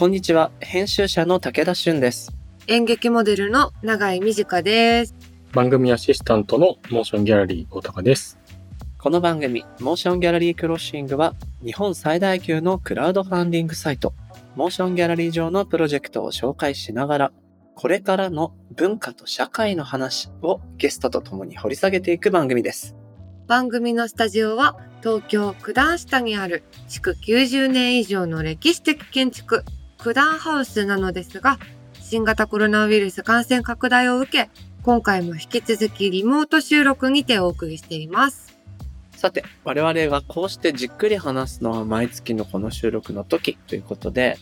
こんにちは、編集者の武田俊です。演劇モデルの永井美智香です。番組アシスタントのモーションギャラリー大高です。この番組モーションギャラリークロッシングは、日本最大級のクラウドファンディングサイトモーションギャラリー上のプロジェクトを紹介しながら、これからの文化と社会の話をゲストとともに掘り下げていく番組です。番組のスタジオは東京九段下にある築90年以上の歴史的建築九段ハウスなのですが、新型コロナウイルス感染拡大を受け、今回も引き続きリモート収録にてお送りしています。さて、我々がこうしてじっくり話すのは毎月のこの収録の時ということで、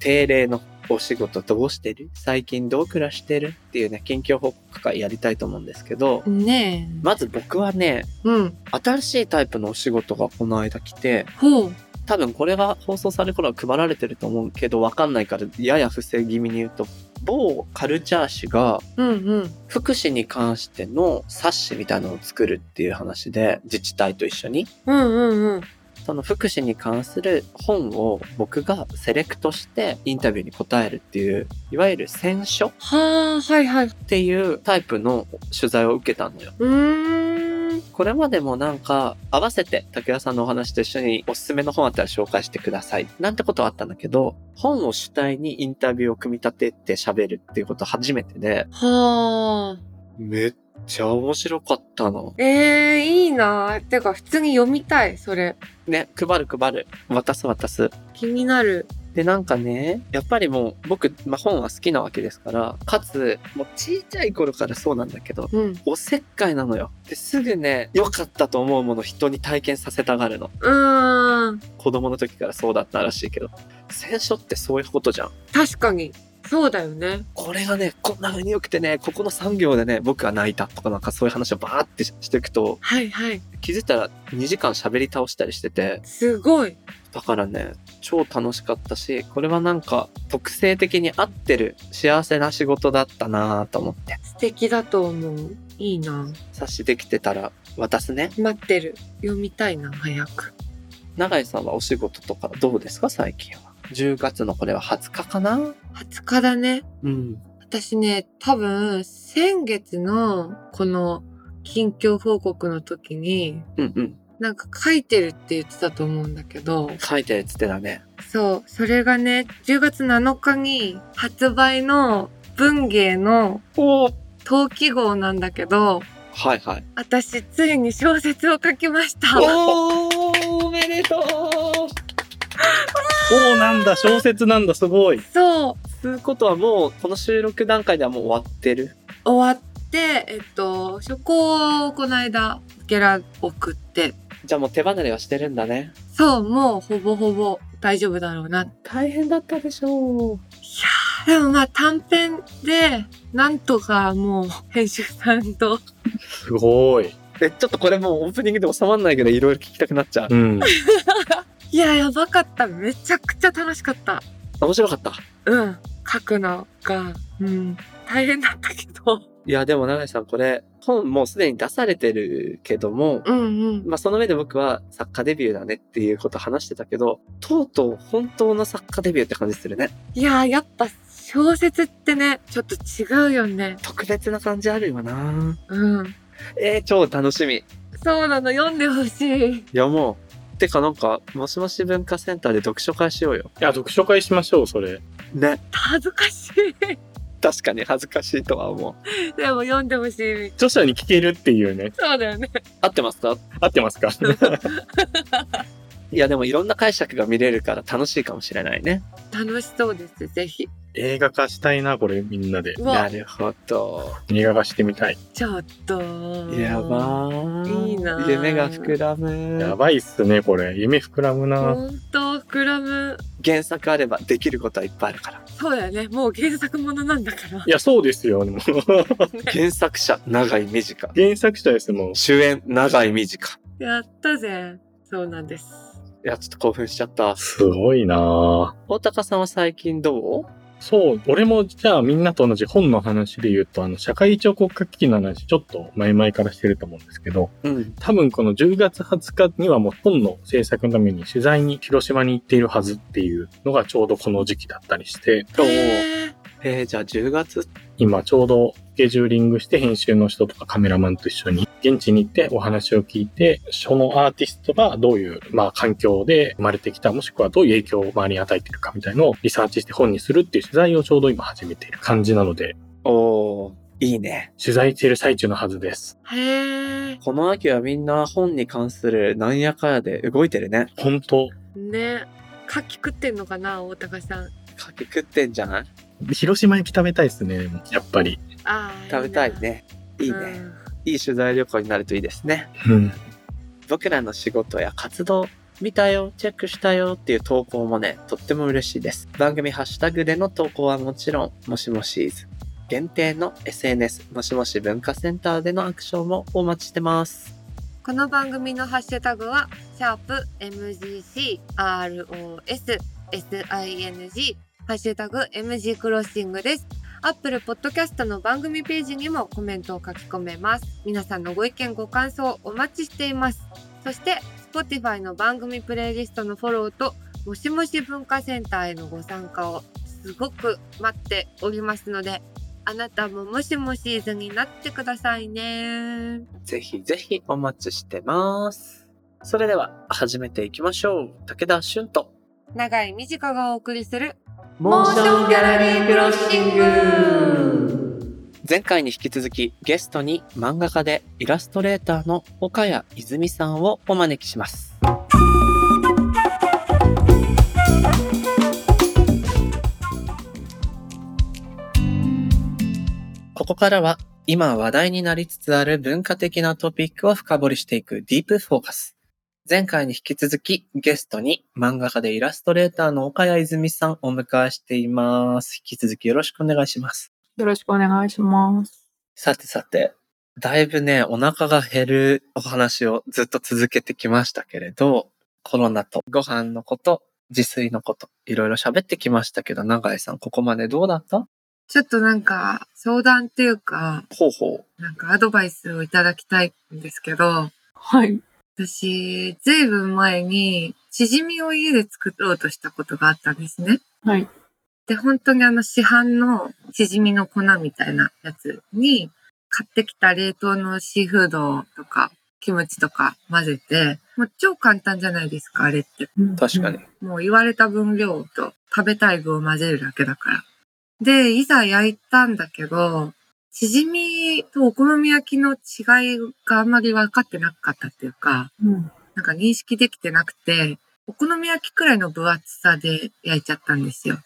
定例のお仕事どうしてる？最近どう暮らしてる？っていうね、近況報告会やりたいと思うんですけど、まず僕はね、新しいタイプのお仕事がこの間来て、多分これが放送される頃は配られてると思うけど分かんないからやや不正気味に言うと、某カルチャー誌が福祉に関しての冊子みたいなのを作るっていう話で、自治体と一緒にその福祉に関する本を僕がセレクトしてインタビューに答えるっていう、いわゆる選書っていうタイプの取材を受けたんだよ。これまでもなんか合わせて武田さんのお話と一緒におすすめの本あったら紹介してくださいなんてことはあったんだけど、本を主体にインタビューを組み立てて喋るっていうこと初めてで、めっちゃ面白かったの。いいな。てか普通に読みたい、それね。配る渡す気になる。でなんかね、やっぱりもう僕、本は好きなわけですから、かつもう小さい頃からそうなんだけど、おせっかいなのよ。ですぐね、良かったと思うもの人に体験させたがるの。子供の時からそうだったらしいけど、選書ってそういうことじゃん。確かにそうだよね。これがね、こんな風に良くてね、ここの3行でね、僕が泣いたとか、なんかそういう話をバーってしていくと、気づいたら2時間喋り倒したりしてて、すごい。だからね、超楽しかったし、これはなんか特性的に合ってる幸せな仕事だったなと思って。素敵だと思う。いいな。冊子できてたら渡すね。待ってる。読みたいな、早く。永井さんはお仕事とかどうですか、最近は。10月のこれは20日かな。20日だね。私ね、多分先月のこの近況報告の時に、なんか書いてるって言ってたと思うんだけど。書いてるって言ってたね。そう、それがね、10月7日に発売の文芸の冬季号なんだけど、私ついに小説を書きました。おめでとう。そうなんだ、小説なんだ、すごい。そう。ということはもうこの収録段階ではもう終わってる。終わって、書庫をこの間ゲラ送って。じゃあもう手離れはしてるんだね。そう、もうほぼほぼ大丈夫だろうな。大変だったでしょう。いやー、でも短編でなんとかもう編集さんと。すごい。でちょっとこれもうオープニングで収まんないけど、いろいろ聞きたくなっちゃう。いや、やばかった。めちゃくちゃ楽しかった。面白かった。書くのが、大変だったけど。いや、でも永井さん、これ、本もうすでに出されてるけども、その上で僕は作家デビューだねっていうこと話してたけど、とうとう本当の作家デビューって感じするね。いや、やっぱ小説ってね、ちょっと違うよね。特別な感じあるよな。超楽しみ。そうなの、読んでほしい。いや、もう。てかなんか、もしもし文化センターで読書会しようよ。いや、読書会しましょう、それ。ね。恥ずかしい。確かに恥ずかしいとは思う。でも読んでほしい。著者に聞けるっていうね。そうだよね。合ってますか？合ってますか？いや、でもいろんな解釈が見れるから楽しいかもしれないね。楽しそうです、ぜひ。映画化したいな、これ、みんなで。なるほど。映画化してみたい。ちょっと。やばー。いいな。夢が膨らむ。やばいっすね、これ。夢膨らむな。ほんと、膨らむ。原作あればできることはいっぱいあるから。そうだよね。もう原作ものなんだから。いや、そうですよ。も原作者、永井美智香。原作者です、もう。主演、永井美智香。やったぜ。そうなんです。いや、ちょっと興奮しちゃった。すごいな。大高さんは最近どう？そう、俺もじゃあみんなと同じ本の話で言うと、社会彫刻家基金の話、ちょっと前々からしてると思うんですけど、うん、多分この10月20日にはもう本の制作のために取材に広島に行っているはずっていうのがちょうどこの時期だったりして、じゃあ10月今ちょうどスケジューリングして編集の人とかカメラマンと一緒に現地に行ってお話を聞いて、そのアーティストがどういう、環境で生まれてきた、もしくはどういう影響を周りに与えているかみたいのをリサーチして本にするっていう取材をちょうど今始めている感じなので。おー、いいね。取材している最中のはずです。へー。この秋はみんな本に関するなんやかやで動いてるね。本当。ね。牡蠣食ってんのかな、大高さん。牡蠣食ってんじゃない？広島焼き食べたいですね、やっぱり。あ、食べたいね。いいね、うん、いい取材旅行になるといいですね、うん、僕らの仕事や活動見たよ、チェックしたよっていう投稿もね、とっても嬉しいです。番組ハッシュタグでの投稿はもちろん、もしもしーず限定の SNS もしもし文化センターでのアクションもお待ちしてます。この番組のハッシュタグは#MGCROSSINGハッシュタグ MG クロッシングです。アップルポッドキャストの番組ページにもコメントを書き込めます。皆さんのご意見ご感想お待ちしています。そして Spotify の番組プレイリストのフォローともしもし文化センターへのご参加をすごく待っておりますので、あなたももしもしーずになってくださいね。ぜひぜひお待ちしてます。それでは始めていきましょう。武田俊と長井美智香がお送りするモーションギャラリークロッシング。前回に引き続きゲストに漫画家でイラストレーターの岡谷いずみさんをお招きします。ここからは今話題になりつつある文化的なトピックを深掘りしていくディープフォーカス。前回に引き続きゲストに漫画家でイラストレーターの岡谷いずみさんをお迎えしています。引き続きよろしくお願いします。よろしくお願いします。さて、だいぶね、お腹が減るお話をずっと続けてきましたけれど、コロナとご飯のこと、自炊のこと、いろいろ喋ってきましたけど、長井さん、ここまでどうだった？ちょっと相談っていうか、アドバイスをいただきたいんですけど、はい。私、ずいぶん前に、しじみを家で作ろうとしたことがあったんですね。はい。で、本当に市販のしじみの粉みたいなやつに、買ってきた冷凍のシーフードとか、キムチとか混ぜて、もう超簡単じゃないですか、あれって。確かに。もう言われた分量と食べたい具を混ぜるだけだから。で、いざ焼いたんだけど、しじみとお好み焼きの違いがあんまり分かってなかったっていうか、うん、認識できてなくて、お好み焼きくらいの分厚さで焼いちゃったんですよ。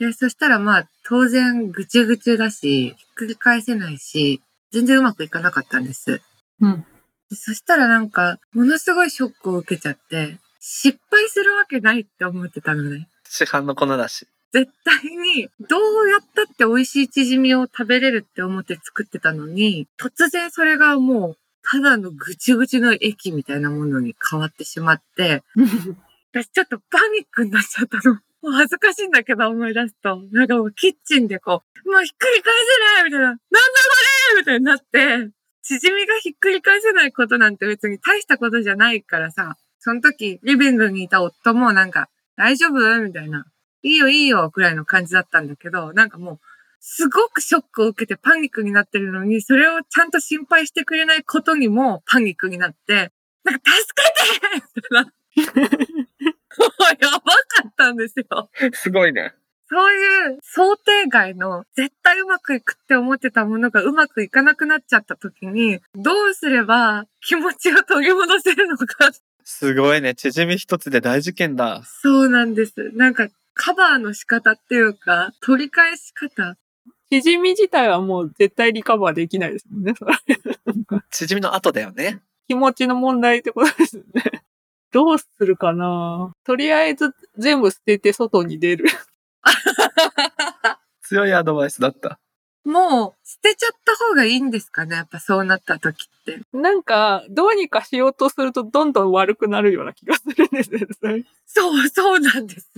で、そしたら当然ぐちゅぐちゅだし、ひっくり返せないし、全然うまくいかなかったんです。うん。で、そしたらものすごいショックを受けちゃって、失敗するわけないって思ってたのね。市販の粉だし。絶対にどうやったって美味しいチヂミを食べれるって思って作ってたのに、突然それがもうただのぐちゅぐちゅの液みたいなものに変わってしまって私ちょっとパニックになっちゃったの。もう恥ずかしいんだけど思い出すと、もうキッチンでもうひっくり返せないみたいな、なんだこれみたいになって、チヂミがひっくり返せないことなんて別に大したことじゃないからさ、その時リビングにいた夫も大丈夫みたいな、いいよいいよくらいの感じだったんだけど、もうすごくショックを受けてパニックになってるのに、それをちゃんと心配してくれないことにもパニックになって、助けてやばかったんですよ。すごいね。そういう想定外の絶対うまくいくって思ってたものがうまくいかなくなっちゃった時に、どうすれば気持ちを取り戻せるのか。すごいね。チヂミ一つで大事件だ。そうなんです。カバーの仕方っていうか、取り返し方。チヂミ自体はもう絶対リカバーできないですもんね。チヂミの後だよね。気持ちの問題ってことですよね。どうするかな。とりあえず全部捨てて外に出る。強いアドバイスだった。もう捨てちゃった方がいいんですかね。やっぱそうなった時って。どうにかしようとするとどんどん悪くなるような気がするんですよね。そうなんです。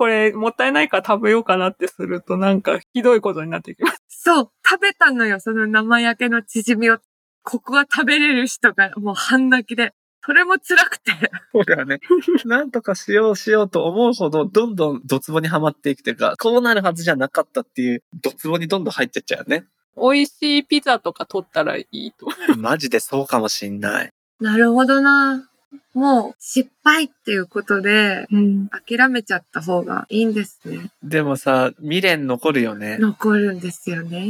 これもったいないから食べようかなってするとなんかひどいことになってきます。そう、食べたのよ、その生焼けのチヂミを。ここは食べれる人がもう半泣きで。それも辛くて。そうだね。なんとかしようと思うほど、どんどんドツボにはまっていくというか、こうなるはずじゃなかったっていう、ドツボにどんどん入ってっちゃうよね。美味しいピザとか取ったらいいと。マジでそうかもしんない。なるほどな。もう失敗っていうことで、諦めちゃった方がいいんですね。でもさ、未練残るよね。残るんですよね、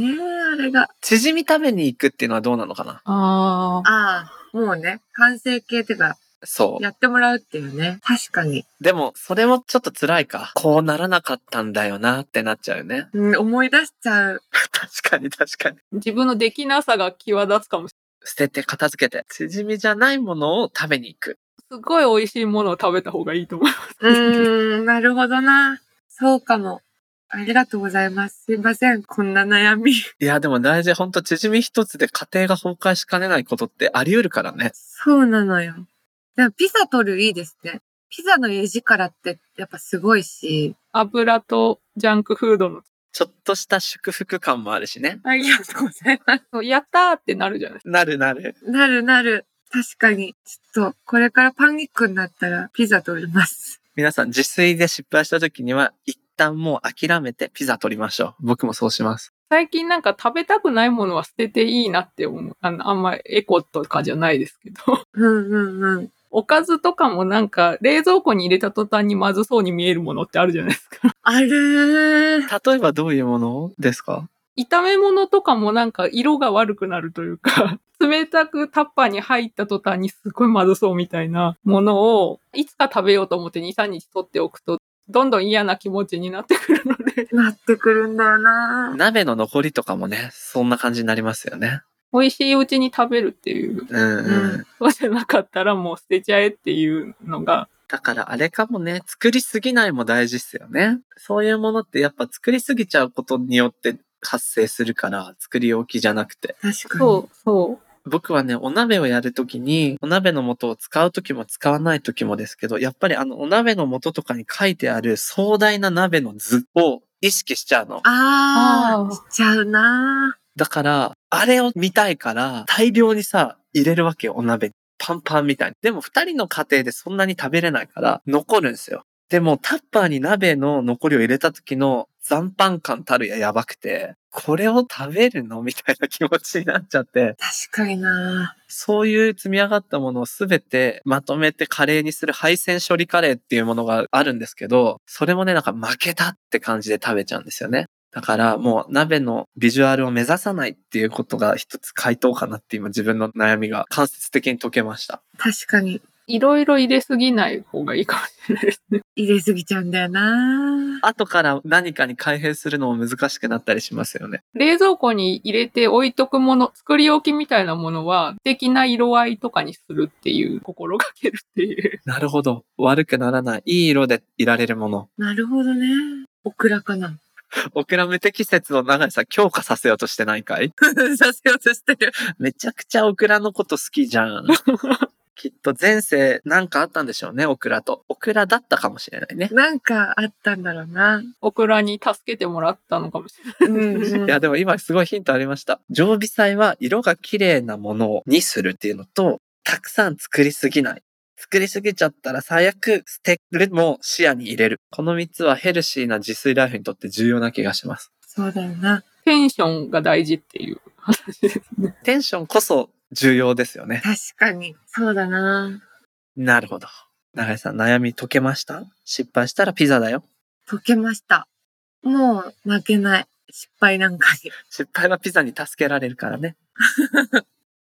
あれが。縮み食べに行くっていうのはどうなのかな。あ、もうね、完成形っていうか、そう。やってもらうっていうね。確かに。でも、それもちょっと辛いか。こうならなかったんだよなってなっちゃうよね。うん、思い出しちゃう。確かに。自分のできなさが際立つかもしれない。捨てて片付けて、縮みじゃないものを食べに行く。すごい美味しいものを食べた方がいいと思います。なるほどな。そうかも。ありがとうございます。すいません、こんな悩み。いや、でも大事、ほんと、縮み一つで家庭が崩壊しかねないことってあり得るからね。そうなのよ。でもピザ取るいいですね。ピザの絵力ってやっぱすごいし。油とジャンクフードの。ちょっとした祝福感もあるしね。ありがとうございます。やったーってなるじゃないですか。なる。確かに。ちょっと、これからパンギックになったらピザ取ります。皆さん、自炊で失敗した時には、一旦もう諦めてピザ取りましょう。僕もそうします。最近なんか食べたくないものは捨てていいなって思う。あんまりエコとかじゃないですけど。うん。おかずとかもなんか冷蔵庫に入れた途端にまずそうに見えるものってあるじゃないですか。ある。例えばどういうものですか？炒め物とかもなんか色が悪くなるというか、冷たくタッパーに入った途端にすごいまずそうみたいなものをいつか食べようと思って 2,3 日取っておくとどんどん嫌な気持ちになってくるので。なってくるんだよな。鍋の残りとかもね、そんな感じになりますよね。美味しいうちに食べるっていう。そうじゃなかったらもう捨てちゃえっていうのが。だからあれかもね、作りすぎないも大事っすよね。そういうものってやっぱ作りすぎちゃうことによって発生するから、作り置きじゃなくて。確かに。そう。僕はね、お鍋をやるときに、お鍋の素を使うときも使わないときもですけど、やっぱりお鍋の素とかに書いてある壮大な鍋の図を意識しちゃうの。しちゃうな。だから、あれを見たいから、大量にさ、入れるわけよ、お鍋。パンパンみたいに。でも、2人の家庭でそんなに食べれないから、残るんですよ。でも、タッパーに鍋の残りを入れた時の残飯感たるやばくて、これを食べるのみたいな気持ちになっちゃって。確かにな。そういう積み上がったものをすべてまとめてカレーにする配線処理カレーっていうものがあるんですけど、それもね、なんか負けたって感じで食べちゃうんですよね。だからもう鍋のビジュアルを目指さないっていうことが一つ回答かなって今自分の悩みが間接的に解けました。確かに。いろいろ入れすぎない方がいいかもしれないですね。入れすぎちゃうんだよな。後から何かに改変するのも難しくなったりしますよね。冷蔵庫に入れて置いとくもの、作り置きみたいなものは、素敵な色合いとかにするっていう、心がけるっていう。なるほど。悪くならない。いい色でいられるもの。なるほどね。オクラかな。オクラ無適切を長井さん強化させようとしてないかい？させようとしてる。めちゃくちゃオクラのこと好きじゃん。きっと前世なんかあったんでしょうね、オクラと。オクラだったかもしれないね。なんかあったんだろうな。オクラに助けてもらったのかもしれない。いや、でも今すごいヒントありました。常備菜は色が綺麗なものにするっていうのと、たくさん作りすぎない。作りすぎちゃったら最悪捨てるも視野に入れる。この3つはヘルシーな自炊ライフにとって重要な気がします。そうだよな。テンションが大事っていう話ですね。テンションこそ重要ですよね。確かに。そうだな。なるほど。長井さん、悩み解けました？失敗したらピザだよ。解けました。もう負けない。失敗なんかに。失敗はピザに助けられるからね。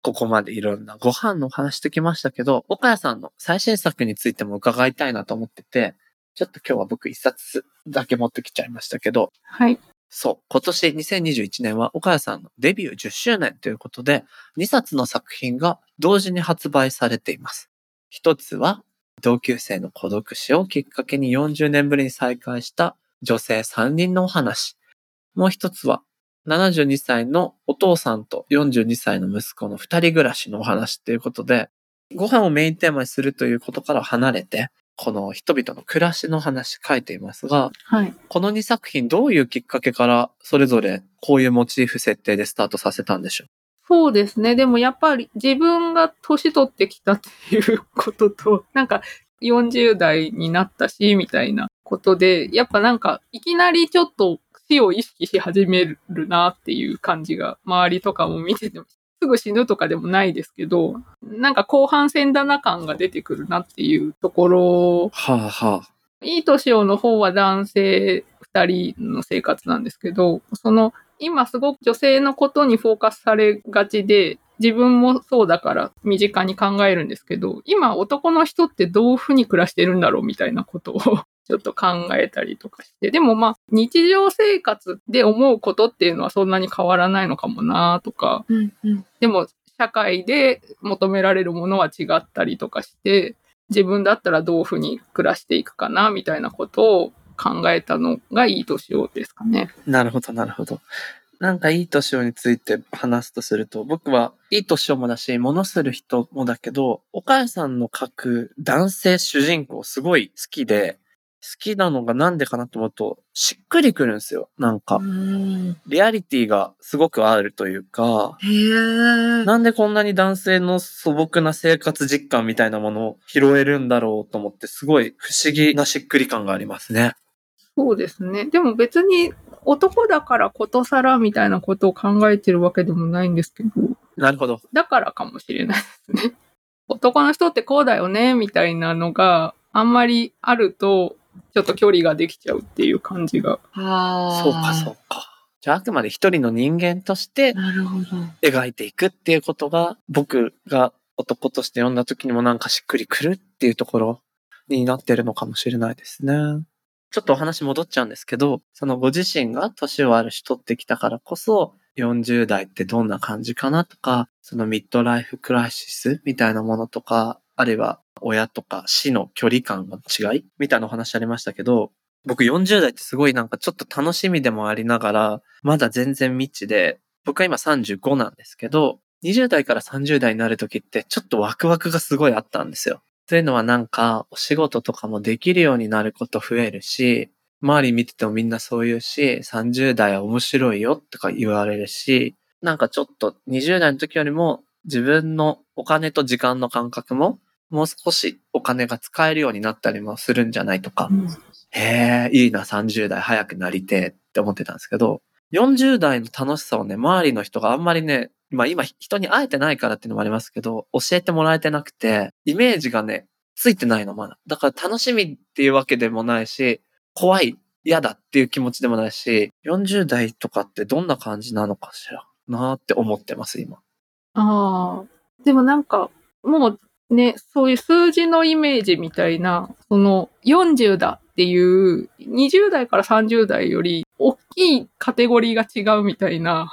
ここまでいろんなご飯の話してきましたけど、岡谷さんの最新作についても伺いたいなと思ってて、ちょっと今日は僕一冊だけ持ってきちゃいましたけど、はい。そう、今年2021年は岡谷さんのデビュー10周年ということで、2冊の作品が同時に発売されています。一つは、同級生の孤独死をきっかけに40年ぶりに再会した女性3人のお話。もう一つは、72歳のお父さんと42歳の息子の二人暮らしのお話ということで、ご飯をメインテーマにするということから離れて、この人々の暮らしの話書いていますが、はい、この2作品どういうきっかけからそれぞれこういうモチーフ設定でスタートさせたんでしょう？そうですね。でもやっぱり自分が年取ってきたっていうことと、なんか40代になったし、みたいなことで、やっぱなんかいきなりちょっと死を意識し始めるなっていう感じが、周りとかも見てても、すぐ死ぬとかでもないですけど、なんか後半戦だな感が出てくるなっていうところ。はあはあ。いい年をの方は男性2人の生活なんですけど、その今すごく女性のことにフォーカスされがちで、自分もそうだから身近に考えるんですけど、今男の人ってどういうふうに暮らしてるんだろうみたいなことをちょっと考えたりとかして、でもまあ日常生活で思うことっていうのはそんなに変わらないのかもなとか、うんうん、でも社会で求められるものは違ったりとかして、自分だったらどういうふうに暮らしていくかなみたいなことを考えたのがいい年をですかね。なるほどなるほど。なんかいい年をについて話すとすると、僕はいい年をもだし、物する人もだけど、岡谷さんの書く男性主人公すごい好きで、好きなのがなんでかなと思うと、しっくりくるんですよ。なんか、リアリティがすごくあるというか、なんでこんなに男性の素朴な生活実感みたいなものを拾えるんだろうと思って、すごい不思議なしっくり感がありますね。そうですね。でも別に男だからことさらみたいなことを考えてるわけでもないんですけど。なるほど。だからかもしれないですね。男の人ってこうだよねみたいなのがあんまりあるとちょっと距離ができちゃうっていう感じが。ああ。そうかそうか。じゃああくまで一人の人間として描いていくっていうことが、僕が男として読んだ時にもなんかしっくりくるっていうところになってるのかもしれないですね。ちょっとお話戻っちゃうんですけど、そのご自身が年をあるし取ってきたからこそ、40代ってどんな感じかなとか、そのミッドライフクライシスみたいなものとか、あるいは親とか死の距離感の違いみたいなお話ありましたけど、僕40代ってすごいなんかちょっと楽しみでもありながら、まだ全然未知で、僕は今35なんですけど、20代から30代になる時ってちょっとワクワクがすごいあったんですよ。というのはなんかお仕事とかもできるようになること増えるし、周り見ててもみんなそう言うし、30代は面白いよとか言われるし、なんかちょっと20代の時よりも自分のお金と時間の感覚ももう少しお金が使えるようになったりもするんじゃないとか、へえ、いいな30代早くなりてえって思ってたんですけど、40代の楽しさをね、周りの人があんまりね、まあ今人に会えてないからっていうのもありますけど、教えてもらえてなくて、イメージがね、ついてないのまだ。だから楽しみっていうわけでもないし、怖い、嫌だっていう気持ちでもないし、40代とかってどんな感じなのかしらなーって思ってます、今。ああ、でもなんか、もうね、そういう数字のイメージみたいな、その40だっていう、20代から30代より大きいカテゴリーが違うみたいな、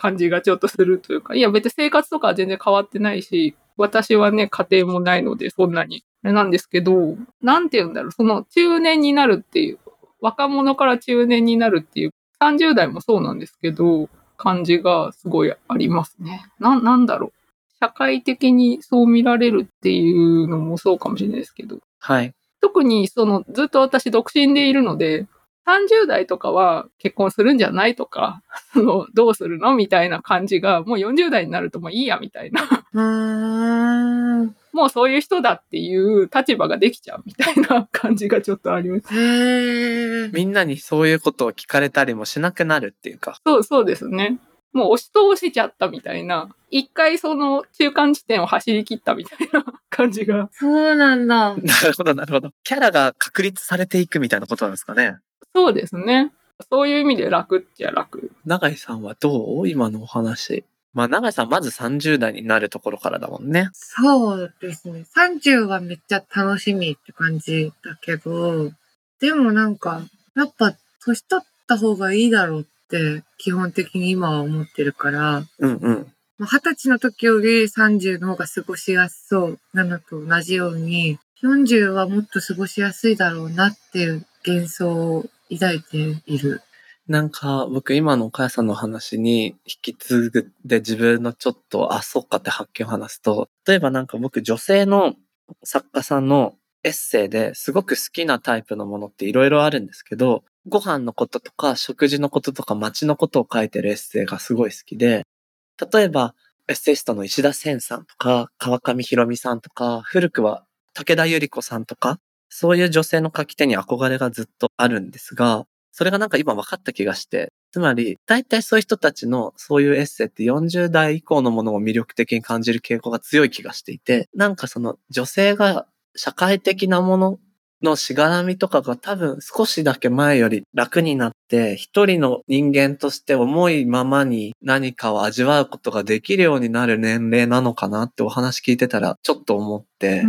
感じがちょっとするというか、いや別に生活とかは全然変わってないし、私はね、家庭もないのでそんなにあれなんですけど、なんて言うんだろう、その中年になるっていう、若者から中年になるっていう、30代もそうなんですけど、感じがすごいありますね。なんだろう。社会的にそう見られるっていうのもそうかもしれないですけど。はい。特にそのずっと私独身でいるので、30代とかは結婚するんじゃないとか、どうするのみたいな感じが、もう40代になるともういいやみたいな。もうそういう人だっていう立場ができちゃうみたいな感じがちょっとあります。みんなにそういうことを聞かれたりもしなくなるっていうか。そうですね。もう押し通しちゃったみたいな。一回その中間地点を走り切ったみたいな感じが。そうなんだ。なるほど、なるほど。キャラが確立されていくみたいなことなんですかね。そうですね。そういう意味で楽っちゃ楽。永井さんはどう？今のお話。まあ永井さんまず30代になるところからだもんね。そうですね。30はめっちゃ楽しみって感じだけど、でもなんか、やっぱ年取った方がいいだろうって基本的に今は思ってるから、うんうん。20歳の時より30の方が過ごしやすそうなのと同じように、40はもっと過ごしやすいだろうなっていう幻想を抱いている。なんか僕今のお母さんの話に引き継ぐで自分のちょっと、あ、そうかって発見を話すと、例えばなんか僕女性の作家さんのエッセイですごく好きなタイプのものっていろいろあるんですけど、ご飯のこととか食事のこととか街のことを書いてるエッセイがすごい好きで、例えばエッセイストの石田千さんとか川上博美さんとか、古くは武田百合子さんとか、そういう女性の書き手に憧れがずっとあるんですが、それがなんか今分かった気がして、つまり大体そういう人たちのそういうエッセイって40代以降のものを魅力的に感じる傾向が強い気がしていて、なんかその女性が社会的なもののしがらみとかが多分少しだけ前より楽になって、一人の人間として重いままに何かを味わうことができるようになる年齢なのかなってお話聞いてたらちょっと思って、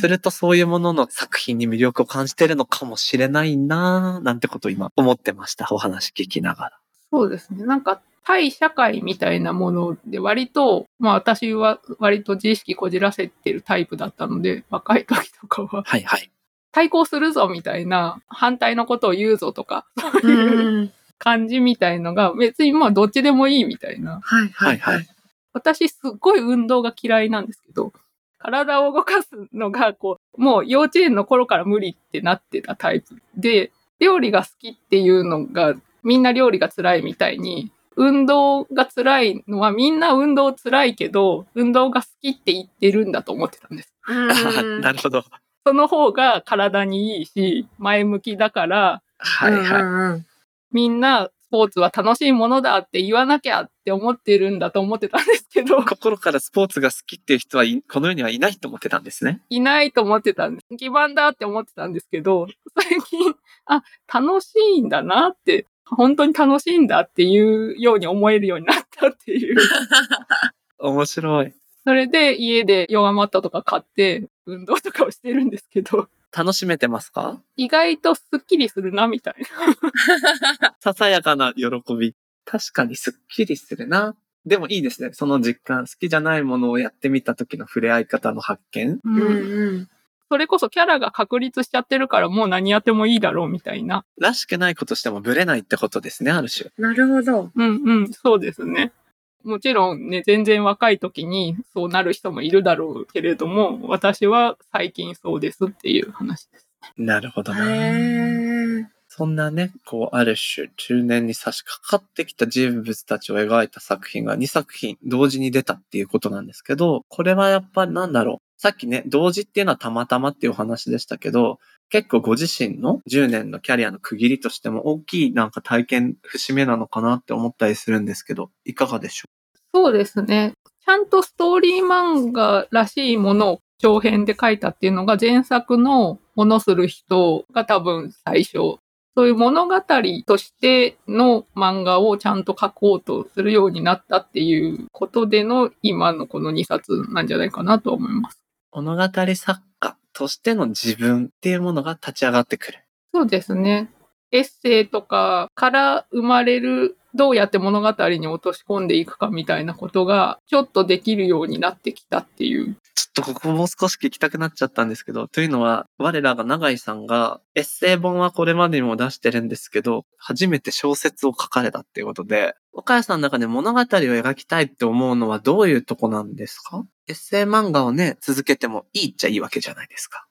するとそういうものの作品に魅力を感じてるのかもしれないななんてことを今思ってました、お話聞きながら。そうですね、なんか対社会みたいなもので割と、まあ私は割と自意識こじらせてるタイプだったので、若い時とかははいはい、対抗するぞみたいな、反対のことを言うぞとか、そういう感じみたいのが、別にまあどっちでもいいみたいな。はいはいはい。私すっごい運動が嫌いなんですけど、体を動かすのがこう、もう幼稚園の頃から無理ってなってたタイプで、料理が好きっていうのが、みんな料理が辛いみたいに、運動が辛いのはみんな運動辛いけど、運動が好きって言ってるんだと思ってたんです。なるほど。その方が体にいいし、前向きだから、はいはい、みんなスポーツは楽しいものだって言わなきゃって思ってるんだと思ってたんですけど。心からスポーツが好きっていう人はこの世にはいないと思ってたんですね。いないと思ってたんです。基盤だって思ってたんですけど、最近、あ、楽しいんだなって、本当に楽しいんだっていうように思えるようになったっていう。面白い。それで家でヨガマットとか買って運動とかをしてるんですけど。楽しめてますか？意外とスッキリするなみたいな。ささやかな喜び。確かにスッキリするな。でもいいですね、その実感。好きじゃないものをやってみた時の触れ合い方の発見。うんうん。それこそキャラが確立しちゃってるからもう何やってもいいだろうみたいな。らしくないことしてもブレないってことですね、ある種。なるほど。うんうん、そうですね。もちろんね、全然若い時にそうなる人もいるだろうけれども、私は最近そうですっていう話です。なるほどね。そんなね、こうある種中年に差し掛かってきた人物たちを描いた作品が2作品同時に出たっていうことなんですけど、これはやっぱりなんだろう。さっきね、同時っていうのはたまたまっていうお話でしたけど、結構ご自身の10年のキャリアの区切りとしても大きいなんか体験節目なのかなって思ったりするんですけど、いかがでしょう？そうですね。ちゃんとストーリー漫画らしいものを長編で書いたっていうのが、前作のものする人が多分最初。そういう物語としての漫画をちゃんと書こうとするようになったっていうことでの今のこの2冊なんじゃないかなと思います。物語作家としての自分っていうものが立ち上がってくる。そうですね。エッセイとかから生まれる、どうやって物語に落とし込んでいくかみたいなことがちょっとできるようになってきたっていう。ちょっとここもう少し聞きたくなっちゃったんですけど、というのは我らが永井さんがエッセイ本はこれまでにも出してるんですけど、初めて小説を書かれたっていうことで、岡谷さんの中で物語を描きたいって思うのはどういうとこなんですか？エッセイ漫画をね、続けてもいいっちゃいいわけじゃないですか。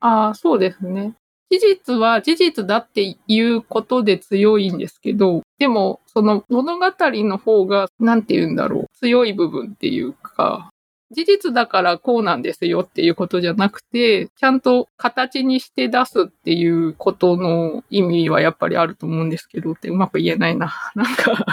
ああ、そうですね。事実は事実だっていうことで強いんですけど、でもその物語の方が、なんて言うんだろう、強い部分っていうか、事実だからこうなんですよっていうことじゃなくて、ちゃんと形にして出すっていうことの意味はやっぱりあると思うんですけどって、うまく言えないな。なんか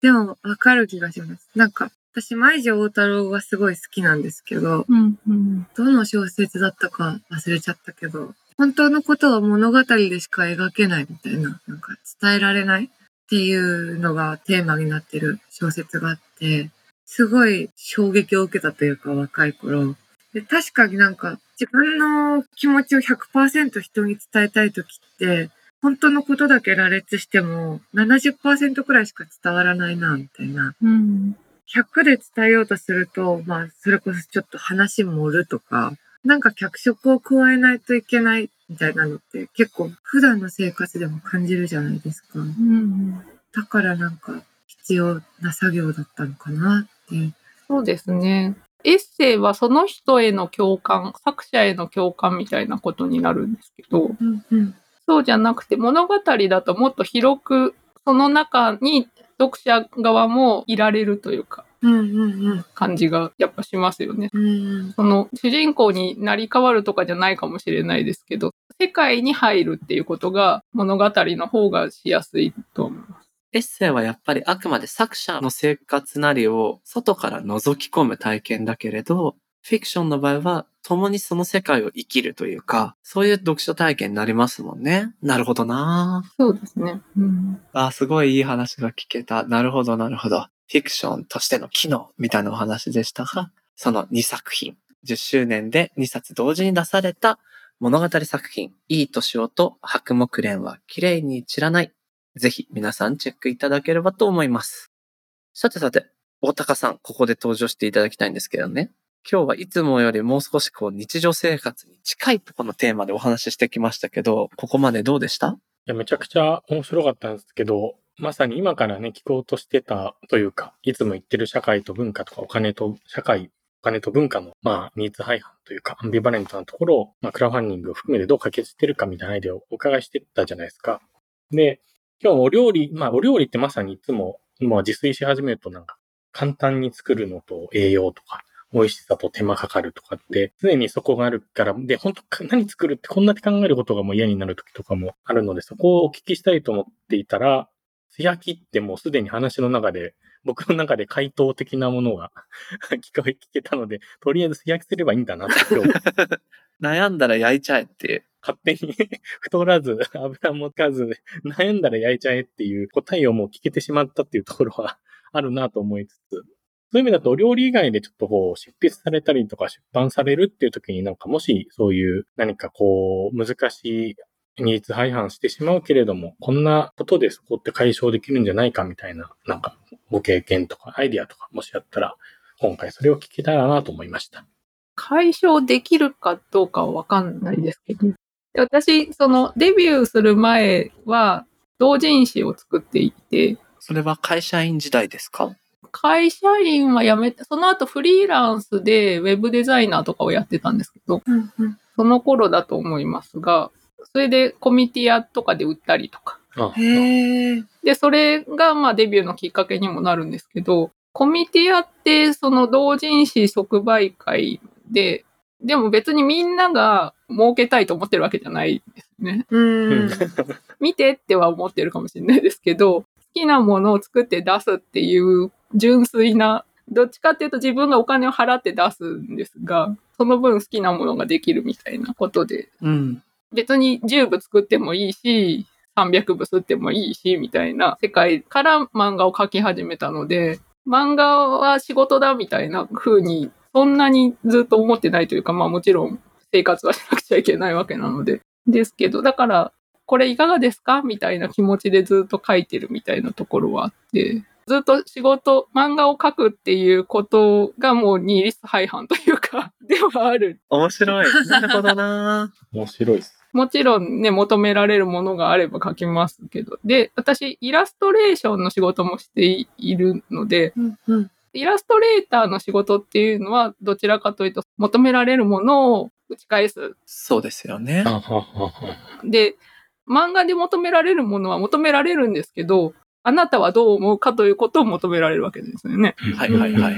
でもわかる気がします。なんか私、舞城大太郎がすごい好きなんですけど、うんうん、どの小説だったか忘れちゃったけど、本当のことは物語でしか描けないみたいな、なんか伝えられないっていうのがテーマになってる小説があって、すごい衝撃を受けたというか、若い頃。で、確かになんか自分の気持ちを 100% 人に伝えたいときって、本当のことだけ羅列しても 70% くらいしか伝わらないな、みたいな。うん、100で伝えようとすると、まあ、それこそちょっと話盛るとか、なんか脚色を加えないといけないみたいなのって結構普段の生活でも感じるじゃないですか。うん、だからなんか必要な作業だったのかなって。そうですね。エッセイはその人への共感、作者への共感みたいなことになるんですけど、うんうん、そうじゃなくて物語だともっと広くその中に読者側もいられるというか、うんうんうん、感じがやっぱしますよね、うん、その主人公になり変わるとかじゃないかもしれないですけど、世界に入るっていうことが物語の方がしやすいと思います。エッセイはやっぱりあくまで作者の生活なりを外から覗き込む体験だけれど、フィクションの場合は共にその世界を生きるというか、そういう読書体験になりますもんね。なるほどな。そうですね、うん、すごいいい話が聞けた。なるほどなるほど。フィクションとしての機能みたいなお話でしたが、その2作品、10周年で2冊同時に出された物語作品、いい年をと白木蓮は綺麗に散らない。ぜひ皆さんチェックいただければと思います。さてさて、大高さん、ここで登場していただきたいんですけどね。今日はいつもよりもう少し日常生活に近いとこのテーマでお話ししてきましたけど、ここまでどうでした？いや、めちゃくちゃ面白かったんですけど、まさに今からね、聞こうとしてたというか、いつも言ってる社会と文化とかお金と社会、お金と文化のニーズ配反というかアンビバレントなところを、クラファンディングを含めてどう解決してるかみたいなアイデアをお伺いしてたじゃないですか。で、今日お料理ってまさにいつも今自炊し始めるとなんか簡単に作るのと栄養とか美味しさと手間かかるとかって常にそこがあるから、で、本当何作るってこんなって考えることがもう嫌になる時とかもあるので、そこをお聞きしたいと思っていたら、素焼きってもうすでに話の中で、僕の中で回答的なものが聞けたので、とりあえず素焼きすればいいんだなって今日悩んだら焼いちゃえって。勝手に太らず、油もつかず、悩んだら焼いちゃえっていう答えをもう聞けてしまったっていうところはあるなと思いつつ、そういう意味だとお料理以外でちょっと執筆されたりとか出版されるっていう時になんかもしそういう何か難しいニーズ配反してしまうけれども、こんなことでそこって解消できるんじゃないかみたいななんかご経験とかアイディアとかもしあったら今回それを聞けたらなと思いました。解消できるかどうかはわかんないですけど、私そのデビューする前は同人誌を作っていて、それは会社員時代ですか？会社員は辞めて、その後フリーランスでウェブデザイナーとかをやってたんですけど、うんうん、その頃だと思いますが、それでコミティアとかで売ったりとか。へえ。で、それがデビューのきっかけにもなるんですけど、コミティアってその同人誌即売会で、でも別にみんなが儲けたいと思ってるわけじゃないですね。見てっては思ってるかもしれないですけど、好きなものを作って出すっていう純粋な、どっちかっていうと自分がお金を払って出すんですが、その分好きなものができるみたいなことで、うん、別に10部作ってもいいし300部吸ってもいいしみたいな世界から漫画を描き始めたので、漫画は仕事だみたいな風にそんなにずっと思ってないというか、もちろん生活はしなくちゃいけないわけなのでですけど、だからこれいかがですかみたいな気持ちでずっと描いてるみたいなところはあって、ずっと仕事、漫画を描くっていうことがもうニーリスト廃反というかではある。面白い。なるほどな。面白いです。もちろんね、求められるものがあれば描きますけど、で、私イラストレーションの仕事もしているので、うんうん、イラストレーターの仕事っていうのはどちらかというと求められるものを打ち返す。そうですよね。で、漫画で求められるものは求められるんですけど、あなたはどう思うかということを求められるわけですよね。はいはいはい。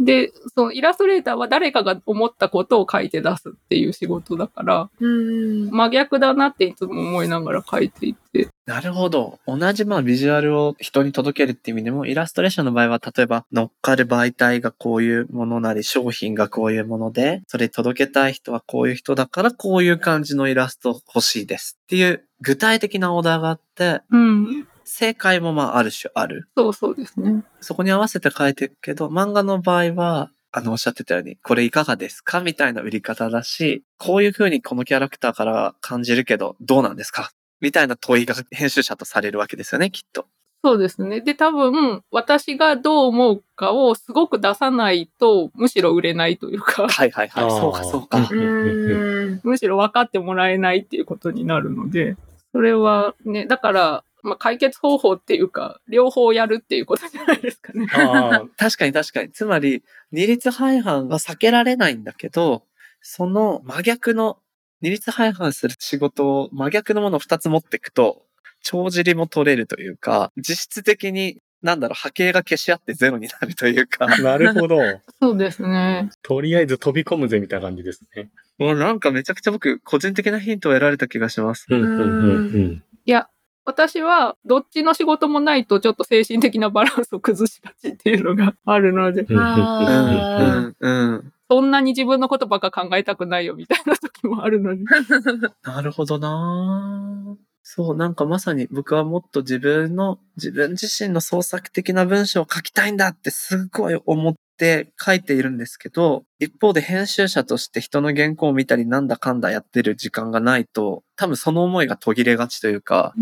で、そのイラストレーターは誰かが思ったことを書いて出すっていう仕事だから、真逆だなっていつも思いながら書いていて。なるほど。同じビジュアルを人に届けるって意味でも、イラストレーションの場合は例えば乗っかる媒体がこういうものなり、商品がこういうもので、それ届けたい人はこういう人だからこういう感じのイラスト欲しいですっていう具体的なオーダーがあって、うん。正解もある種ある。そうですね。そこに合わせて書いていくけど、漫画の場合は、おっしゃってたように、これいかがですかみたいな売り方だし、こういう風にこのキャラクターから感じるけど、どうなんですかみたいな問いが編集者とされるわけですよね、きっと。そうですね。で、多分、私がどう思うかをすごく出さないと、むしろ売れないというか。はいはいはい。そうかそうか。むしろ分かってもらえないっていうことになるので、それはね、だから、まあ、解決方法っていうか両方やるっていうことじゃないですかね。ああ、確かに確かに。つまり二律背反は避けられないんだけど、その真逆の二律背反する仕事を真逆のものを2つ持っていくと帳尻も取れるというか、実質的になんだろう、波形が消し合ってゼロになるというか。なるほど。そうですね。とりあえず飛び込むぜみたいな感じですね。もうなんかめちゃくちゃ僕個人的なヒントを得られた気がします。いや、私はどっちの仕事もないとちょっと精神的なバランスを崩しがちっていうのがあるので。そんなに自分のことばっか考えたくないよみたいな時もあるのに。なるほどな。そう、なんかまさに僕はもっと自分自身の創作的な文章を書きたいんだってすごい思って書いているんですけど、一方で編集者として人の原稿を見たりなんだかんだやってる時間がないと、多分その思いが途切れがちというか、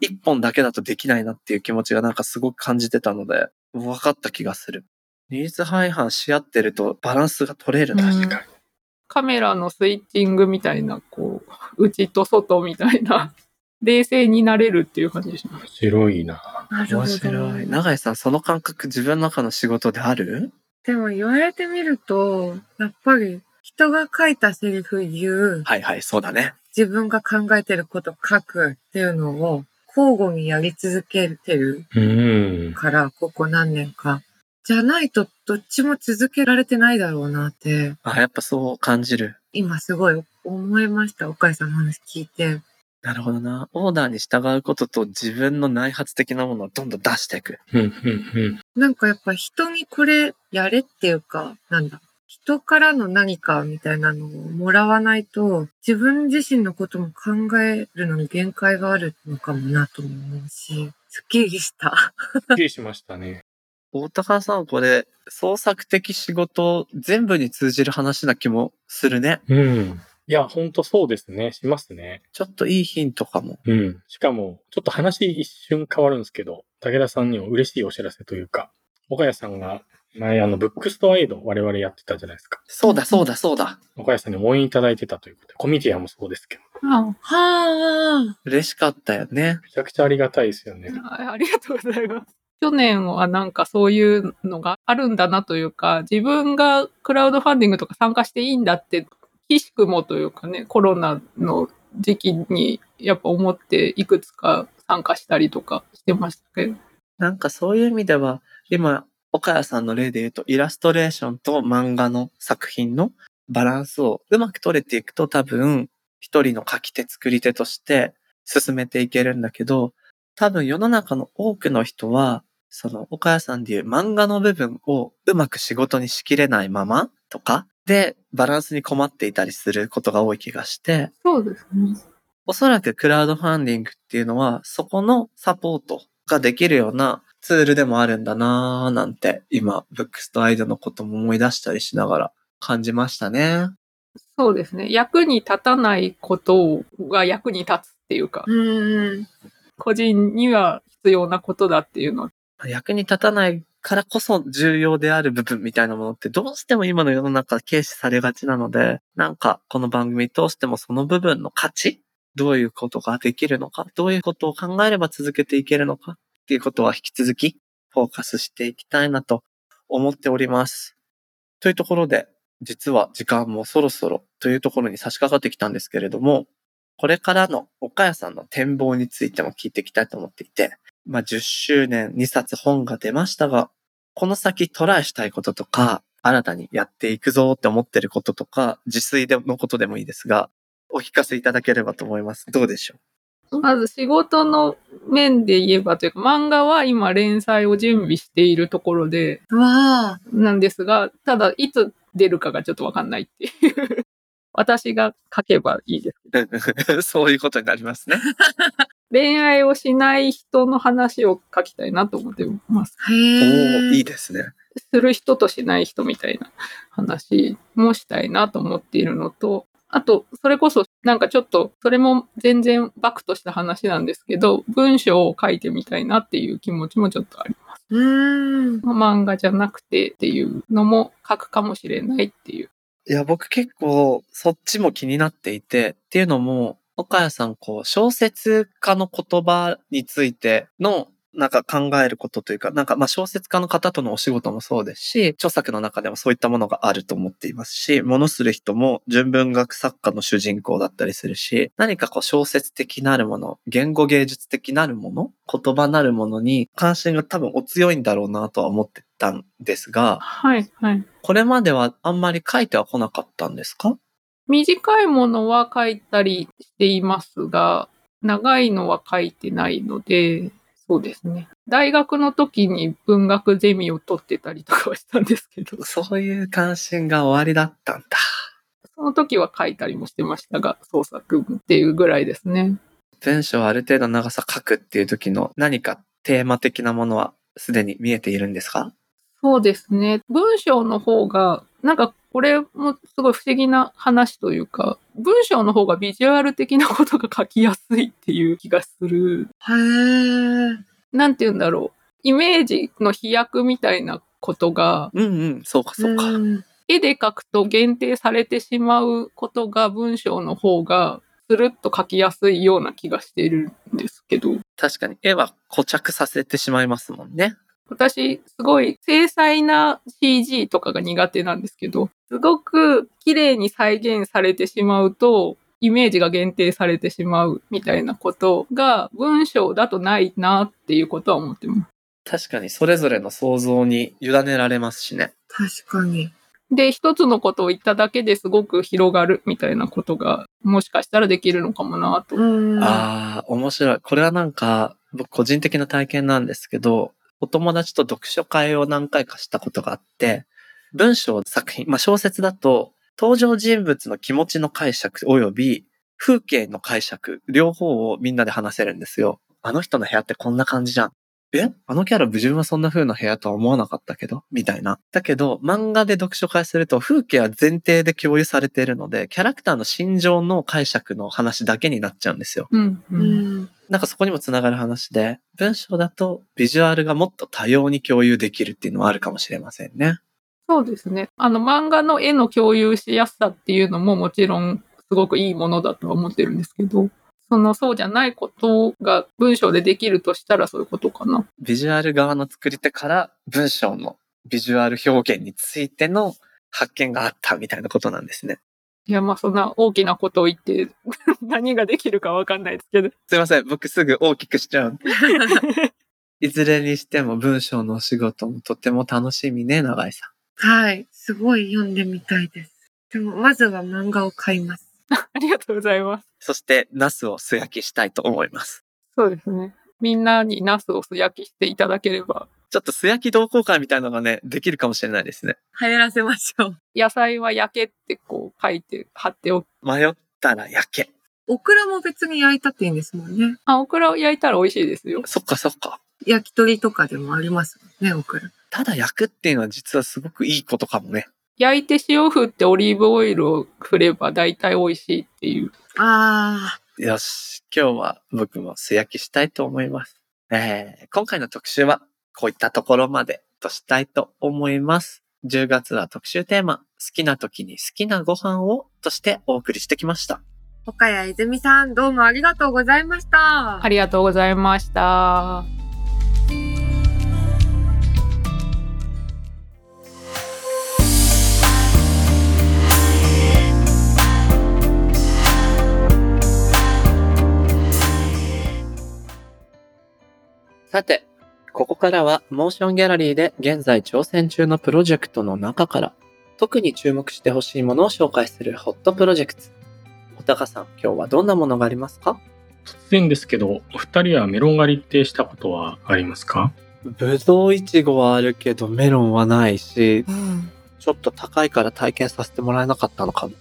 一本だけだとできないなっていう気持ちがなんかすごく感じてたので、分かった気がする。ニーズ配反し合ってるとバランスが取れる。確かに。カメラのスイッチングみたいな、こう、内と外みたいな、冷静になれるっていう感じでした。面白いな。面白い。永井さん、その感覚自分の中の仕事である？でも言われてみると、やっぱり人が書いたセリフ言う。はいはい、そうだね。自分が考えてること書くっていうのを交互にやり続けてるから、ここ何年か。じゃないとどっちも続けられてないだろうなって。あ、やっぱそう感じる。今すごい思いました。岡井さんの話聞いて。なるほどな。オーダーに従うことと自分の内発的なものをどんどん出していく。なんかやっぱ人にこれやれっていうか、なんだ、人からの何かみたいなのをもらわないと、自分自身のことも考えるのに限界があるのかもなと思うし、すっきりした。すっきりしましたね。大高さん、これ、創作的仕事全部に通じる話な気もするね。うん。いや、ほんとそうですね。しますね。ちょっといいヒントかも。うん。しかも、ちょっと話一瞬変わるんですけど、武田さんにも嬉しいお知らせというか、岡谷さんが前、ブックストアエイド我々やってたじゃないですか。そうだ、そうだ、そうだ。岡谷さんに応援いただいてたということで、コミティアもそうですけど。はぁ。嬉しかったよね。めちゃくちゃありがたいですよね。ありがとうございます。去年はなんかそういうのがあるんだなというか、自分がクラウドファンディングとか参加していいんだって、きしくもというかね、コロナの時期にやっぱ思っていくつか参加したりとかしてましたけど、なんかそういう意味では今岡谷さんの例で言うとイラストレーションと漫画の作品のバランスをうまく取れていくと、多分一人の書き手作り手として進めていけるんだけど、多分世の中の多くの人はその岡谷さんでいう漫画の部分をうまく仕事にしきれないままとかでバランスに困っていたりすることが多い気がして、そうですね。おそらくクラウドファンディングっていうのはそこのサポートができるようなツールでもあるんだなーなんて、今ブックスとアイドのことも思い出したりしながら感じましたね。そうですね。役に立たないことが役に立つっていうか、個人には必要なことだっていうのは、役に立たないからこそ重要である部分みたいなものってどうしても今の世の中軽視されがちなので、なんかこの番組通してもその部分の価値、どういうことができるのか、どういうことを考えれば続けていけるのかっていうことは引き続きフォーカスしていきたいなと思っております。というところで、実は時間もそろそろというところに差し掛かってきたんですけれども、これからの岡谷さんの展望についても聞いていきたいと思っていて、10周年2冊本が出ましたが、この先トライしたいこととか、新たにやっていくぞって思ってることとか、自炊のことでもいいですが、お聞かせいただければと思います。どうでしょう？まず仕事の面で言えばというか、漫画は今連載を準備しているところで、なんですが、ただいつ出るかがちょっとわかんないっていう。私が書けばいいです。そういうことになりますね。恋愛をしない人の話を書きたいなと思ってます。へー。おー、いいですね。する人としない人みたいな話もしたいなと思っているのと、あと、それこそなんかちょっと、それも全然バクとした話なんですけど、文章を書いてみたいなっていう気持ちもちょっとあります。漫画じゃなくてっていうのも書くかもしれないっていう。いや、僕結構そっちも気になっていて、っていうのも、岡谷さん、こう、小説家の言葉についての、なんか考えることというか、なんかまあ小説家の方とのお仕事もそうですし、著作の中でもそういったものがあると思っていますし、物する人も純文学作家の主人公だったりするし、何かこう小説的なるもの、言語芸術的なるもの、言葉なるものに関心が多分お強いんだろうなとは思ってたんですが、はいはい。これまではあんまり書いてはこなかったんですか？短いものは書いたりしていますが、長いのは書いてないので、そうですね。大学の時に文学ゼミを取ってたりとかはしたんですけど。そういう関心が終わりだったんだ。その時は書いたりもしてましたが、創作っていうぐらいですね。文章をある程度長さ書くっていう時の何かテーマ的なものはすでに見えているんですか？そうですね。文章の方が、なんかこれもすごい不思議な話というか、文章の方がビジュアル的なことが書きやすいっていう気がする。へー。なんて言うんだろう。イメージの飛躍みたいなことが。うんうん、そうかそうか。絵で書くと限定されてしまうことが文章の方がスルッと書きやすいような気がしているんですけど。確かに絵は固着させてしまいますもんね。私、すごい精細な CG とかが苦手なんですけど、すごく綺麗に再現されてしまうと、イメージが限定されてしまうみたいなことが文章だとないなっていうことは思ってます。確かにそれぞれの想像に委ねられますしね。確かに。で、一つのことを言っただけですごく広がるみたいなことがもしかしたらできるのかもなと。ああ、面白い。これはなんか僕個人的な体験なんですけど、お友達と読書会を何回かしたことがあって、文章作品、まあ小説だと登場人物の気持ちの解釈及び風景の解釈、両方をみんなで話せるんですよ。あの人の部屋ってこんな感じじゃん。え？あのキャラ自分はそんな風な部屋とは思わなかったけどみたいな。だけど漫画で読書会すると風景は前提で共有されているので、キャラクターの心情の解釈の話だけになっちゃうんですよ。うんうん、なんかそこにもつながる話で、文章だとビジュアルがもっと多様に共有できるっていうのはあるかもしれませんね。そうですね。漫画の絵の共有しやすさっていうのももちろんすごくいいものだとは思ってるんですけど、そうじゃないことが文章でできるとしたらそういうことかな。ビジュアル側の作り手から文章のビジュアル表現についての発見があったみたいなことなんですね。いや、まあそんな大きなことを言って何ができるかわかんないですけど。すいません。僕すぐ大きくしちゃう。いずれにしても文章のお仕事もとても楽しみね、永井さん。はい。すごい読んでみたいです。でも、まずは漫画を買います。ありがとうございます。そして、ナスを素焼きしたいと思います。そうですね。みんなにナスを素焼きしていただければ。ちょっと素焼き同好会みたいなのがね、できるかもしれないですね。流行らせましょう。野菜は焼けってこう書いて貼っておく。迷ったら焼け。オクラも別に焼いたっていいんですもんね。あ、オクラを焼いたら美味しいですよ。そっかそっか。焼き鳥とかでもありますね、オクラ。ただ焼くっていうのは実はすごくいいことかもね。焼いて塩振ってオリーブオイルを振れば大体美味しいっていう。ああ。よし。今日は僕も素焼きしたいと思います。今回の特集はこういったところまでとしたいと思います。10月は特集テーマ、好きな時に好きなご飯をとしてお送りしてきました。岡谷泉さん、どうもありがとうございました。ありがとうございました。さて、ここからはモーションギャラリーで現在挑戦中のプロジェクトの中から特に注目してほしいものを紹介するホットプロジェクト。おたかさん、今日はどんなものがありますか？突然ですけど、お二人はメロン狩りってしたことはありますか？ぶどういちごはあるけどメロンはないし、ちょっと高いから体験させてもらえなかったのかも。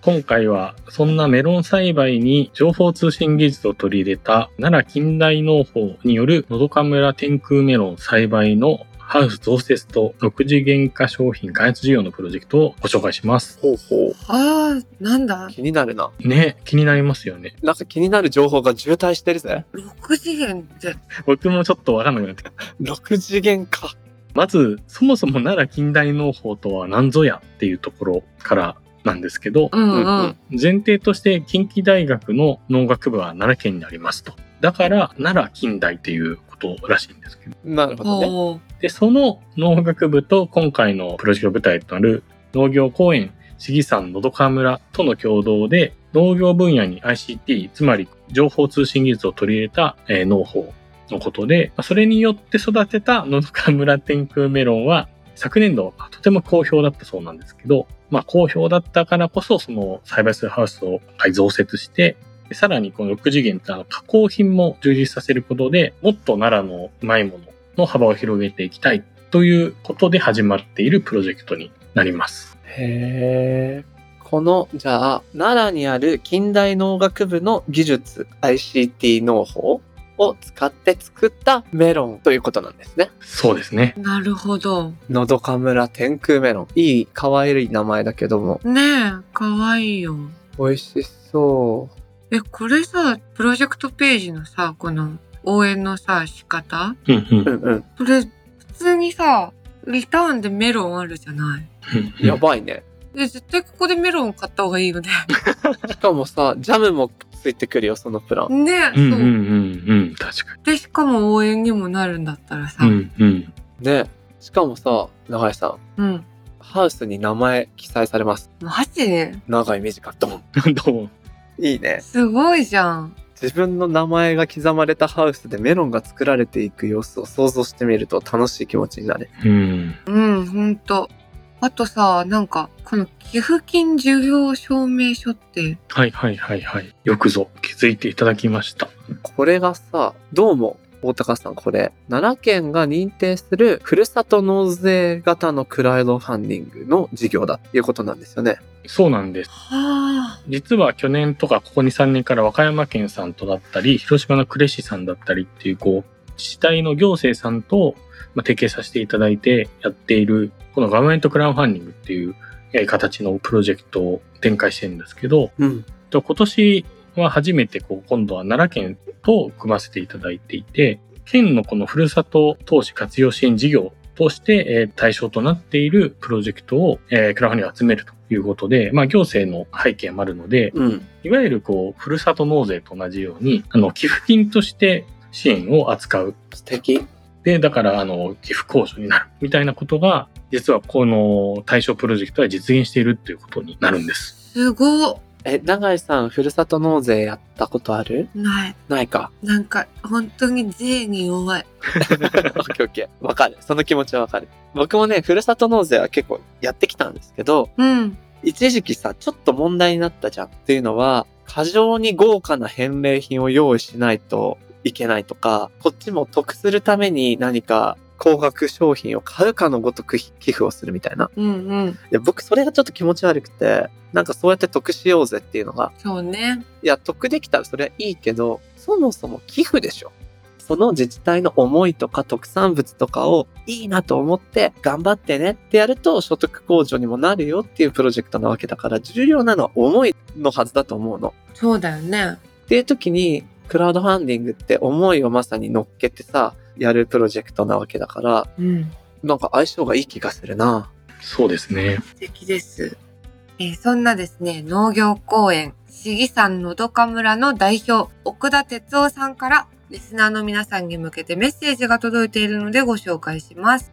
今回はそんなメロン栽培に情報通信技術を取り入れた奈良近代農法によるのどか村天空メロン栽培のハウス増設と6次元化商品開発事業のプロジェクトをご紹介します。ほうほう。ああ、なんだ。気になるな。ね、気になりますよね。なんか気になる情報が渋滞してるぜ。6次元って。僕もちょっとわかんなくなってきた。6次元化。まず、そもそも奈良近代農法とは何ぞやっていうところからなんですけど、うんうんうん、前提として近畿大学の農学部は奈良県になりますと。だから奈良近代っていうことらしいんですけど。なるほどね。で、その農学部と今回のプロジェクト舞台となる農業公園市議山のどかわ村との共同で農業分野に ICT、 つまり情報通信技術を取り入れた農法のことで、それによって育てたのどか村天空メロンは昨年度とても好評だったそうなんですけど、まあ好評だったからこそその栽培するハウスを増設して、さらにこの6次元って加工品も充実させることで、もっと奈良のうまいものの幅を広げていきたいということで始まっているプロジェクトになります。へー。このじゃあ奈良にある近代農学部の技術 ICT 農法を使って作ったメロンということなんですね。そうですね。なるほど。のどか村天空メロン、いいかわいい名前だけどもねえ、かわいいよ。美味しそう。これさ、プロジェクトページのさ、この応援のさ仕方、うんうん、それ普通にさリターンでメロンあるじゃない。やばいね。絶対ここでメロン買った方がいいよね。しかもさ、ジャムもついてくるよ、そのプラン。ね、そう。うんうんうんうん、確かに。で、しかも応援にもなるんだったらさ。うんうん。ね、しかもさ、永井さん。うん。ハウスに名前記載されます。マジで？永井短、ドン。ドン。いいね。すごいじゃん。自分の名前が刻まれたハウスでメロンが作られていく様子を想像してみると楽しい気持ちになる。うん。うん、ほんと。あとさ、なんかこの寄付金受領証明書って、はいはいはいはい、よくぞ気づいていただきました。これがさ、どうも大高さん、これ奈良県が認定するふるさと納税型のクラウドファンディングの事業だということなんですよね。そうなんです。はあ。実は去年とかここ 2,3 年から和歌山県さんとだったり広島の呉市さんだったりっていう、こう自治体の行政さんと提携させていただいてやっている、このガバメントクラウドファンディングっていう形のプロジェクトを展開してるんですけど、うん、今年は初めてこう今度は奈良県と組ませていただいていて、県のこのふるさと投資活用支援事業として対象となっているプロジェクトをクラウドファンディングを集めるということで、まあ、行政の背景もあるので、うん、いわゆるこうふるさと納税と同じように寄付金として支援を扱う。素敵。で、だから寄付交渉になるみたいなことが実はこの対象プロジェクトは実現しているということになるんです。すごっ。永井さん、ふるさと納税やったことある？ない。ないか。なんか本当に税に弱い。OK。わかる。その気持ちはわかる。僕もね、ふるさと納税は結構やってきたんですけど、うん、一時期さちょっと問題になったじゃん。っていうのは過剰に豪華な返礼品を用意しないといけないとか、こっちも得するために何か高額商品を買うかのごとく寄付をするみたいな、うんうん、いや僕それがちょっと気持ち悪くて、なんかそうやって得しようぜっていうのが、そうね、いや得できたらそれはいいけど、そもそも寄付でしょ。その自治体の思いとか特産物とかをいいなと思って頑張ってねってやると所得向上にもなるよっていうプロジェクトなわけだから、重要なのは思いのはずだと思うの。そうだよね。っていう時にクラウドファンディングって思いをまさに乗っけてさやるプロジェクトなわけだから、うん、なんか相性がいい気がするな。そうですね。素敵です、そんなですね、農業公園市議山のどか村の代表奥田哲夫さんからリスナーの皆さんに向けてメッセージが届いているのでご紹介します。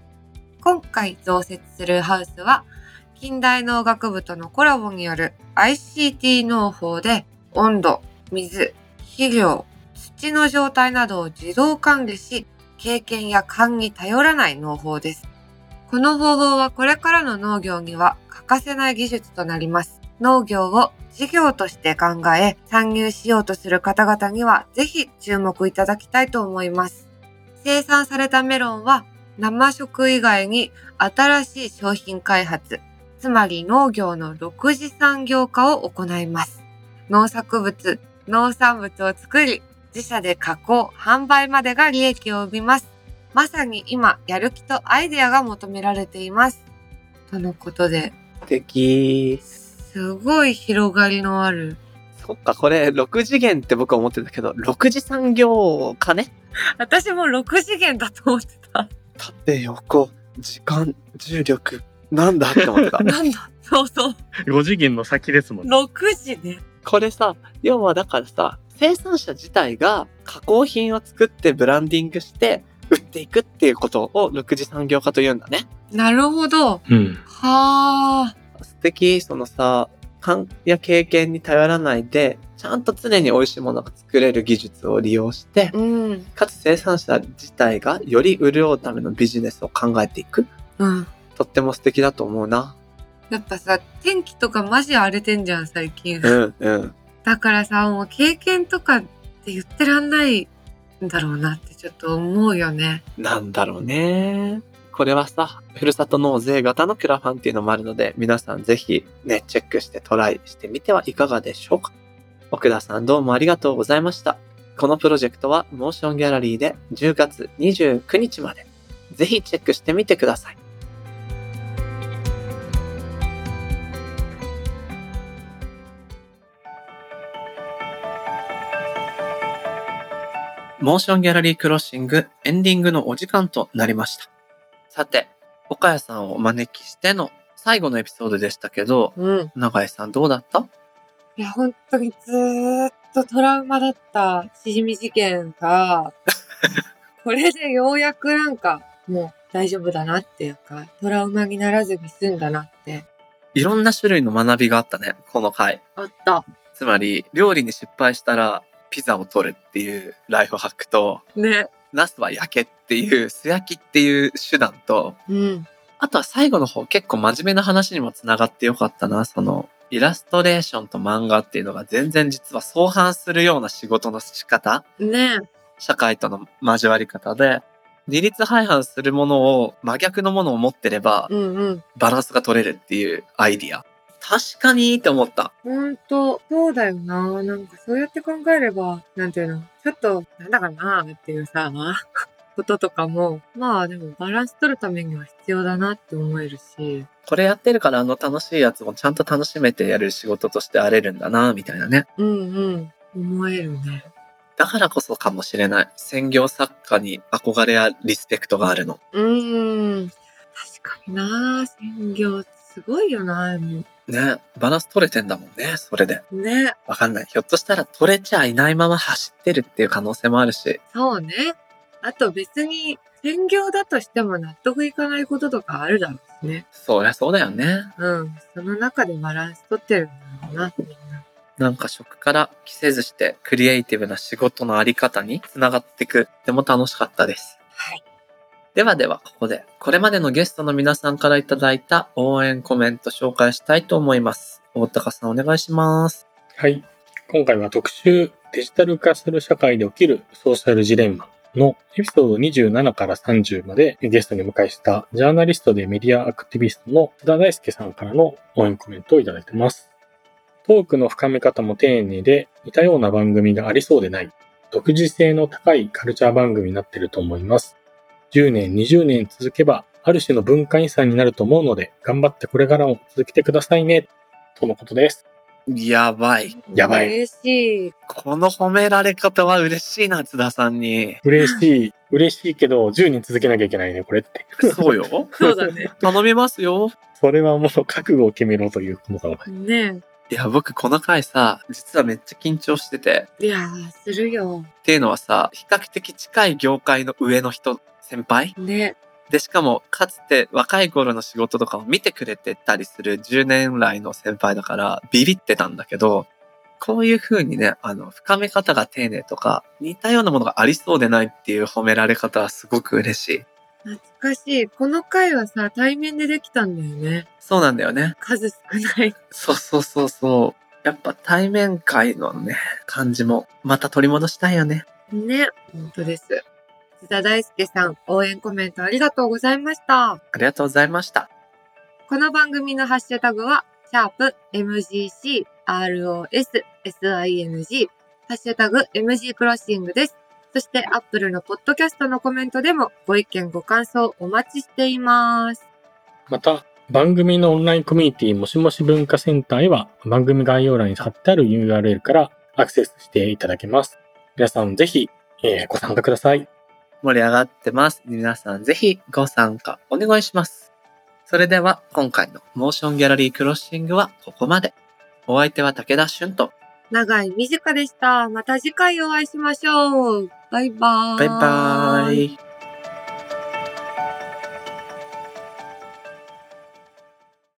今回増設するハウスは近代農学部とのコラボによる ICT 農法で温度、水、肥料、土の状態などを自動管理し、経験や勘に頼らない農法です。この方法はこれからの農業には欠かせない技術となります。農業を事業として考え、参入しようとする方々にはぜひ注目いただきたいと思います。生産されたメロンは生食以外に新しい商品開発、つまり農業の6次産業化を行います。農作物、農産物を作り、自社で加工、販売までが利益を生みます。まさに今、やる気とアイデアが求められています。とのことで。素敵。すごい広がりのある。そっか、これ6次元って僕は思ってたけど、6次産業かね。私も6次元だと思ってた。縦横、時間、重力、なんだって思ってた。なんだそうそう。5次元の先ですもんね。6次ね。これさ、要はだからさ、生産者自体が加工品を作ってブランディングして売っていくっていうことを6次産業化というんだね。なるほど。うん。はぁ。素敵、そのさ、勘や経験に頼らないで、ちゃんと常に美味しいものが作れる技術を利用して、うん、かつ生産者自体がより潤うためのビジネスを考えていく。うん。とっても素敵だと思うな。やっぱさ、天気とかマジ荒れてんじゃん最近。うんうん。だからさ、もう経験とかって言ってらんないんだろうなってちょっと思うよね。なんだろうね。これはさ、ふるさと納税型のクラファンっていうのもあるので、皆さんぜひね、チェックしてトライしてみてはいかがでしょうか。奥田さん、どうもありがとうございました。このプロジェクトはモーションギャラリーで10月29日まで。ぜひチェックしてみてください。モーションギャラリークロッシングエンディングのお時間となりました。さて、岡谷さんをお招きしての最後のエピソードでしたけど、うん、永井さんどうだった？いや、本当にずーっとトラウマだったしじみ事件が、これでようやくなんかもう大丈夫だなっていうか、トラウマにならずに済んだなって。いろんな種類の学びがあったね、この回。あった。つまり、料理に失敗したら、ピザを取るっていうライフハックと、ね、ナスは焼けっていう素焼きっていう手段と、うん、あとは最後の方結構真面目な話にもつながってよかったな。そのイラストレーションと漫画っていうのが全然実は相反するような仕事の仕方、ね、社会との交わり方で二律背反するものを真逆のものを持ってれば、うんうん、バランスが取れるっていうアイディア、確かにって思った。本当そうだよな。なんかそうやって考えれば、なんていうの、ちょっとなんだかなっていうさ、こととかも、まあでもバランス取るためには必要だなって思えるし。これやってるから楽しいやつもちゃんと楽しめてやる仕事としてあれるんだなみたいなね。うんうん。思えるね。だからこそかもしれない。専業作家に憧れやリスペクトがあるの。確かにな。専業すごいよな。ね、バランス取れてんだもんね、それで。ね。わかんない。ひょっとしたら取れちゃいないまま走ってるっていう可能性もあるし。そうね。あと別に専業だとしても納得いかないこととかあるだろうしね。そりゃそうだよね。うん。その中でバランス取ってるんだろうな、みんな。なんか食から着せずしてクリエイティブな仕事のあり方につながってく。でも楽しかったです。はい。ではここでこれまでのゲストの皆さんからいただいた応援コメント紹介したいと思います。大高さんお願いします。はい、今回は特集デジタル化する社会で起きるソーシャルジレンマのエピソード27から30までゲストに迎えしたジャーナリストでメディアアクティビストの津田大介さんからの応援コメントをいただいてます。トークの深め方も丁寧で似たような番組がありそうでない独自性の高いカルチャー番組になっていると思います。10年、20年続けば、ある種の文化遺産になると思うので、頑張ってこれからも続けてくださいね、とのことです。やばい。嬉しい。この褒められ方は嬉しいな、津田さんに。嬉しいけど、10年続けなきゃいけないね、これって。そうよ。そうだね。頼みますよ。それはもう覚悟を決めろということだね。いや、僕この回さ、実はめっちゃ緊張してて。いやー、するよ。っていうのはさ、比較的近い業界の上の人、先輩、ね、でしかもかつて若い頃の仕事とかを見てくれてたりする10年来の先輩だからビビってたんだけど、こういう風にね、深め方が丁寧とか似たようなものがありそうでないっていう褒められ方はすごく嬉しい。懐かしい。この回はさ、対面でできたんだよね。そうなんだよね。数少ない。そう。やっぱ対面会のね、感じもまた取り戻したいよね。ね、本当です。津田大介さん、応援コメントありがとうございました。ありがとうございました。この番組のハッシュタグは、#MGCROSSING、#MG クロッシングです。そして、Apple のポッドキャストのコメントでも、ご意見、ご感想お待ちしています。また、番組のオンラインコミュニティ、もしもし文化センターへは、番組概要欄に貼ってある URL からアクセスしていただけます。皆さん、ぜひ、ご参加ください。盛り上がってます。皆さんぜひご参加お願いします。それでは今回のモーションギャラリークロッシングはここまで。お相手は武田俊と長井美佳でした。また次回お会いしましょう。バイバーイ。バイバーイ。